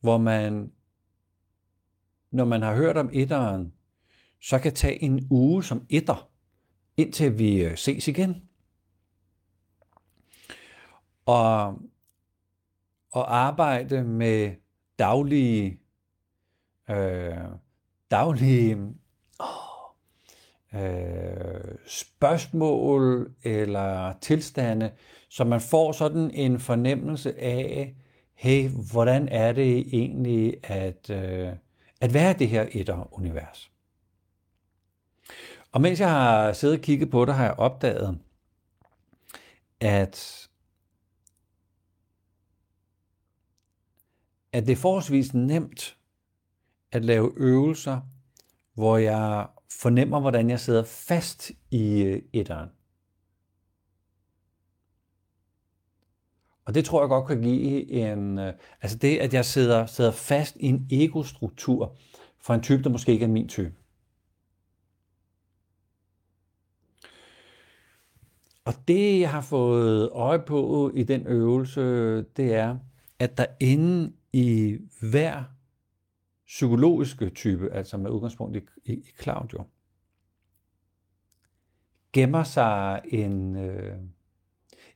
hvor man, når man har hørt om etteren, så kan tage en uge som etter, indtil vi ses igen. Og, og arbejde med daglige, øh, daglige spørgsmål eller tilstande, så man får sådan en fornemmelse af, hey, hvordan er det egentlig at, at være det her etter-univers? Og mens jeg har siddet og kigget på det, har jeg opdaget, at, at det er forholdsvis nemt at lave øvelser, hvor jeg fornemmer, hvordan jeg sidder fast i etteren. Og det tror jeg godt kan give en... Altså det, at jeg sidder, sidder fast i en ego-struktur fra en type, der måske ikke er min type. Og det, jeg har fået øje på i den øvelse, det er, at der inde i hver psykologiske type, altså med udgangspunkt i, i, i Claudio, gemmer sig en, øh,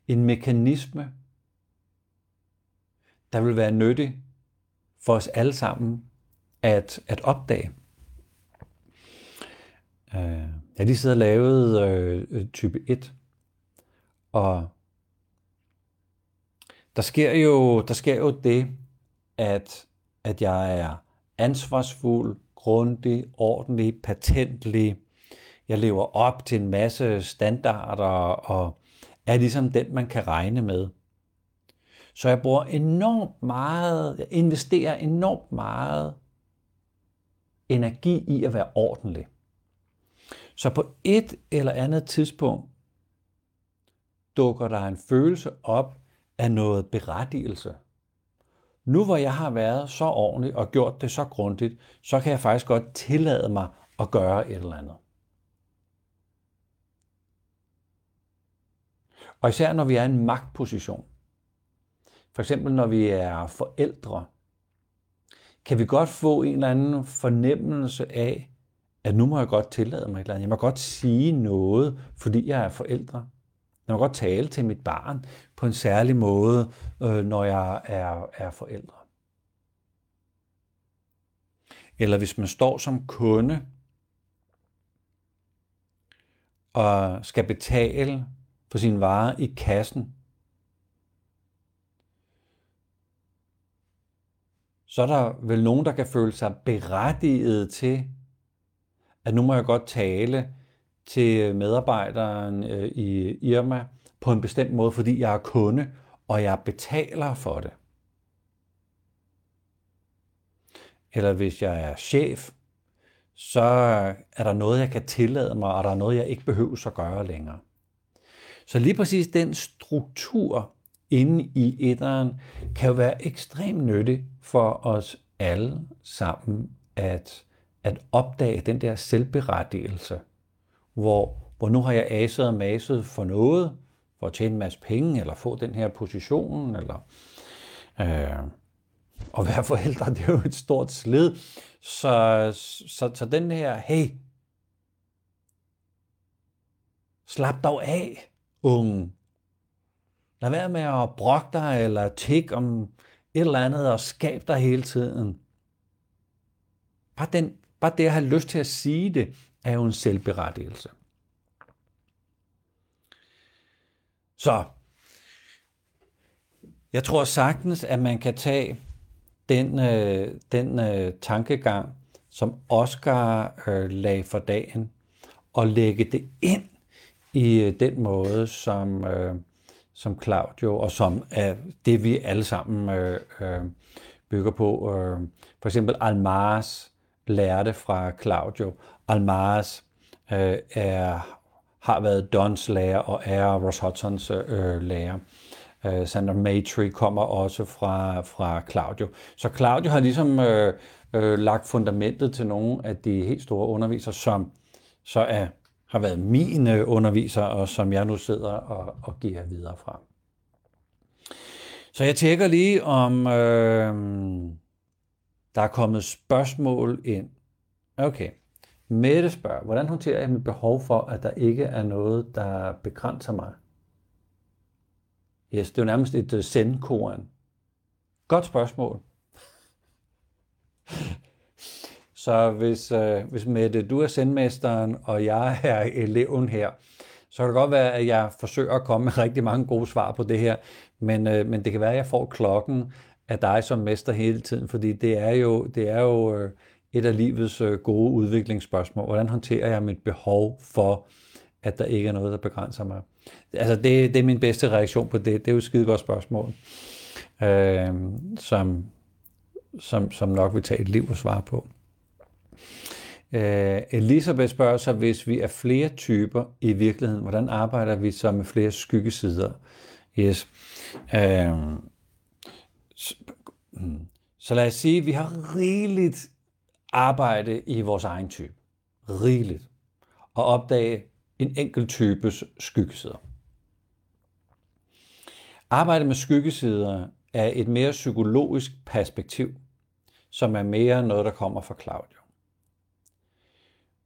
en mekanisme, der vil være nyttig for os alle sammen at, at opdage. Øh, jeg har lige siddet og lavet øh, type et, og der sker jo, der sker jo det, at, at jeg er ansvarsfuld, grundig, ordentlig, patentlig. Jeg lever op til en masse standarder og er ligesom den, man kan regne med. Så jeg bruger enormt meget, jeg investerer enormt meget energi i at være ordentlig. Så på et eller andet tidspunkt dukker der en følelse op af noget berettigelse. Nu hvor jeg har været så ordentlig og gjort det så grundigt, så kan jeg faktisk godt tillade mig at gøre et eller andet. Og især når vi er i en magtposition. For eksempel når vi er forældre, kan vi godt få en eller anden fornemmelse af, at nu må jeg godt tillade mig et eller andet. Jeg må godt sige noget, fordi jeg er forældre. Jeg må godt tale til mit barn på en særlig måde, øh, når jeg er, er forældre. Eller hvis man står som kunde og skal betale for sine varer i kassen, så er der vel nogen, der kan føle sig berettiget til, at nu må jeg godt tale til medarbejderen i Irma på en bestemt måde, fordi jeg er kunde, og jeg betaler for det. Eller hvis jeg er chef, så er der noget, jeg kan tillade mig, og der er noget, jeg ikke behøver at gøre længere. Så lige præcis den struktur inde i etteren kan jo være ekstremt nyttig for os alle sammen at, at opdage den der selvberettigelse. Hvor, hvor nu har jeg aset og maset for noget, for at tjene en masse penge, eller få den her position, eller øh, at være forældre, det er jo et stort slid. Så, så, så den her, hey, slap dog af, unge. Lad være med at brokke dig, eller tikke om et eller andet, og skab dig hele tiden. Bare, den, bare det at have lyst til at sige det, er jo en selvberettigelse. Så jeg tror sagtens, at man kan tage den, øh, den øh, tankegang, som Oscar øh, lagde for dagen, og lægge det ind i øh, den måde, som, øh, som Claudio, og som er det, vi alle sammen øh, øh, bygger på. Øh, for eksempel Almaraz lærte fra Claudio. Almaraz øh, er, har været Dons lærer og er Ross Hudsons øh, lærer. Øh, Sandra Maitre kommer også fra, fra Claudio. Så Claudio har ligesom øh, øh, lagt fundamentet til nogle af de helt store undervisere, som så er, har været mine undervisere, og som jeg nu sidder og, og giver videre fra. Så jeg tjekker lige, om øh, der er kommet spørgsmål ind. Okay. Mette spørger, hvordan håndterer jeg mit behov for, at der ikke er noget, der begrænser mig? Yes, det er jo nærmest et zen-koran. Godt spørgsmål. Så hvis, øh, hvis Mette, du er zen-mesteren, og jeg er eleven her, så kan det godt være, at jeg forsøger at komme med rigtig mange gode svar på det her, men, øh, men det kan være, at jeg får klokken af dig som mester hele tiden, fordi det er jo... Det er jo øh, et af livets gode udviklingsspørgsmål. Hvordan håndterer jeg mit behov for, at der ikke er noget, der begrænser mig? Altså, det, det er min bedste reaktion på det. Det er jo et skide godt spørgsmål, øh, som, som, som nok vil tage et liv at svare på. Øh, Elisabeth spørger så, hvis vi er flere typer i virkeligheden, hvordan arbejder vi så med flere skyggesider? Yes. Øh, så lad os sige, at vi har rigeligt arbejde i vores egen type. Rigeligt. Og opdage en enkelt types skyggesider. Arbejde med skyggesider er et mere psykologisk perspektiv, som er mere noget, der kommer fra Claudio.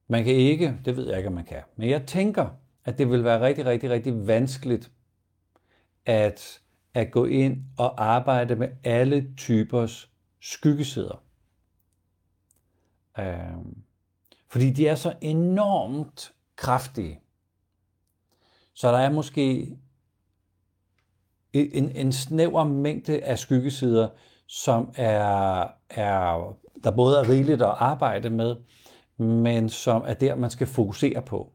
Man kan ikke, det ved jeg ikke, om man kan, men jeg tænker, at det vil være rigtig, rigtig, rigtig vanskeligt at, at gå ind og arbejde med alle typers skyggesider. Øh, fordi de er så enormt kraftige. Så der er måske en, en snæver mængde af skyggesider, som er, er, der både er rigeligt at arbejde med, men som er der, man skal fokusere på.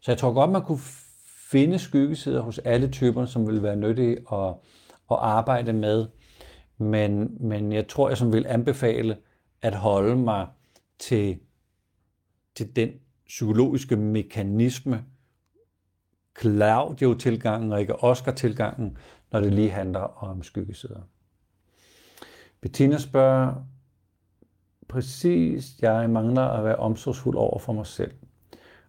Så jeg tror godt, man kunne finde skyggesider hos alle typer, som vil være nyttige at, at arbejde med. Men, men jeg tror, jeg som vil anbefale at holde mig til, til den psykologiske mekanisme, Claudio-tilgangen og ikke Oscar-tilgangen, når det lige handler om skyggesider. Bettina spørger, præcis, jeg mangler at være omsorgsfuld over for mig selv,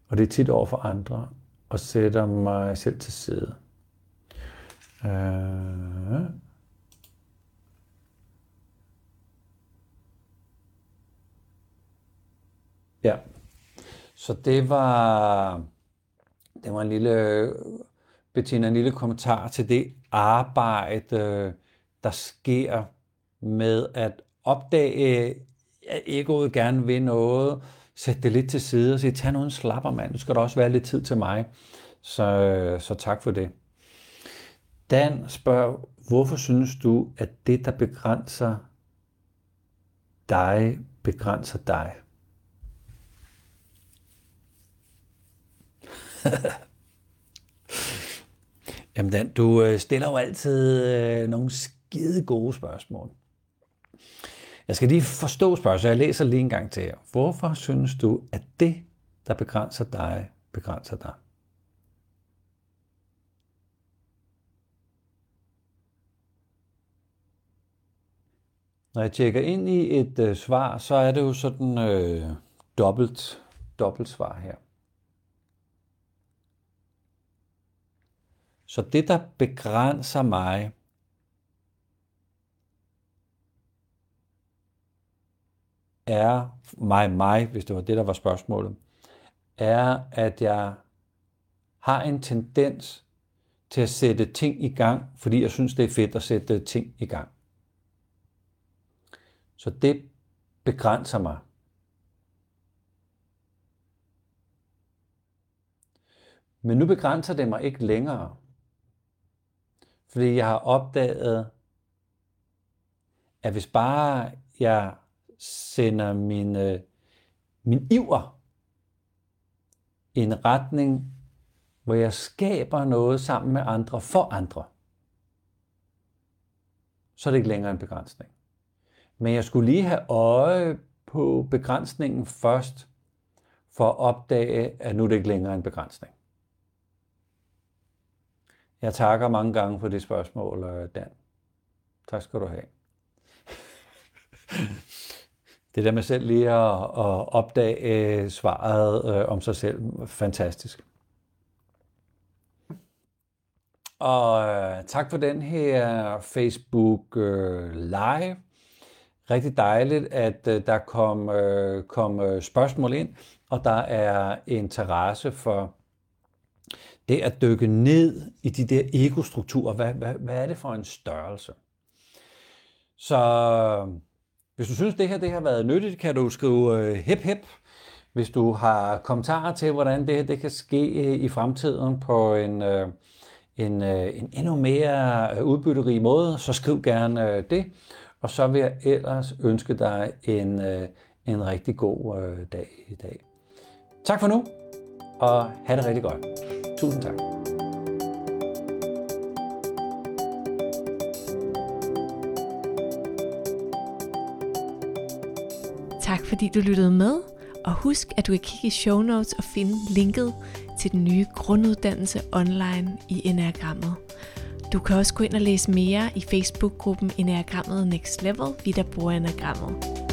og det er tit over for andre, og sætter mig selv til side. Øh. Ja, så det var, det var en lille, Bettina, en lille kommentar til det arbejde, der sker med at opdage, at egoet gerne vil noget, sætte det lidt til side og sige, tag nu en slapper, mand. Nu skal der også være lidt tid til mig. Så, så tak for det. Dan spørger, hvorfor synes du, at det, der begrænser dig, begrænser dig? Jamen Dan, du stiller jo altid nogle skide gode spørgsmål. Jeg skal lige forstå spørgsmålet, jeg læser lige en gang til jer. Hvorfor synes du, at det, der begrænser dig, begrænser dig? Når jeg tjekker ind i et øh, svar, så er det jo sådan øh, dobbelt, dobbelt svar her. Så det, der begrænser mig, er mig, mig, hvis det var det, der var spørgsmålet, er, at jeg har en tendens til at sætte ting i gang, fordi jeg synes, det er fedt at sætte ting i gang. Så det begrænser mig. Men nu begrænser det mig ikke længere, fordi jeg har opdaget, at hvis bare jeg sender min, øh, min iver i en retning, hvor jeg skaber noget sammen med andre for andre, så er det ikke længere en begrænsning. Men jeg skulle lige have øje på begrænsningen først, for at opdage, at nu er det ikke længere en begrænsning. Jeg takker mange gange for det spørgsmål, Dan. Tak skal du have. Det der med selv lige at, at opdage svaret øh, om sig selv, fantastisk. Og øh, tak for den her Facebook øh, Live. Rigtig dejligt, at øh, der kom, øh, kom øh, spørgsmål ind, og der er interesse for det at dykke ned i de der ego-strukturer. Hvad, hvad, hvad er det for en størrelse? Så hvis du synes, det her det har været nyttigt, kan du skrive øh, hip hip. Hvis du har kommentarer til, hvordan det her det kan ske i fremtiden på en, øh, en, øh, en endnu mere udbytterig måde, så skriv gerne øh, det. Og så vil jeg ellers ønske dig en, øh, en rigtig god øh, dag i dag. Tak for nu, og have det rigtig godt. Tusind tak. Tak fordi du lyttede med, og husk at du kan kigge i show notes og finde linket til den nye grunduddannelse online i Enneagrammet. Du kan også gå ind og læse mere i Facebook-gruppen Enneagrammet Next Level, vi der bruger Enneagrammet.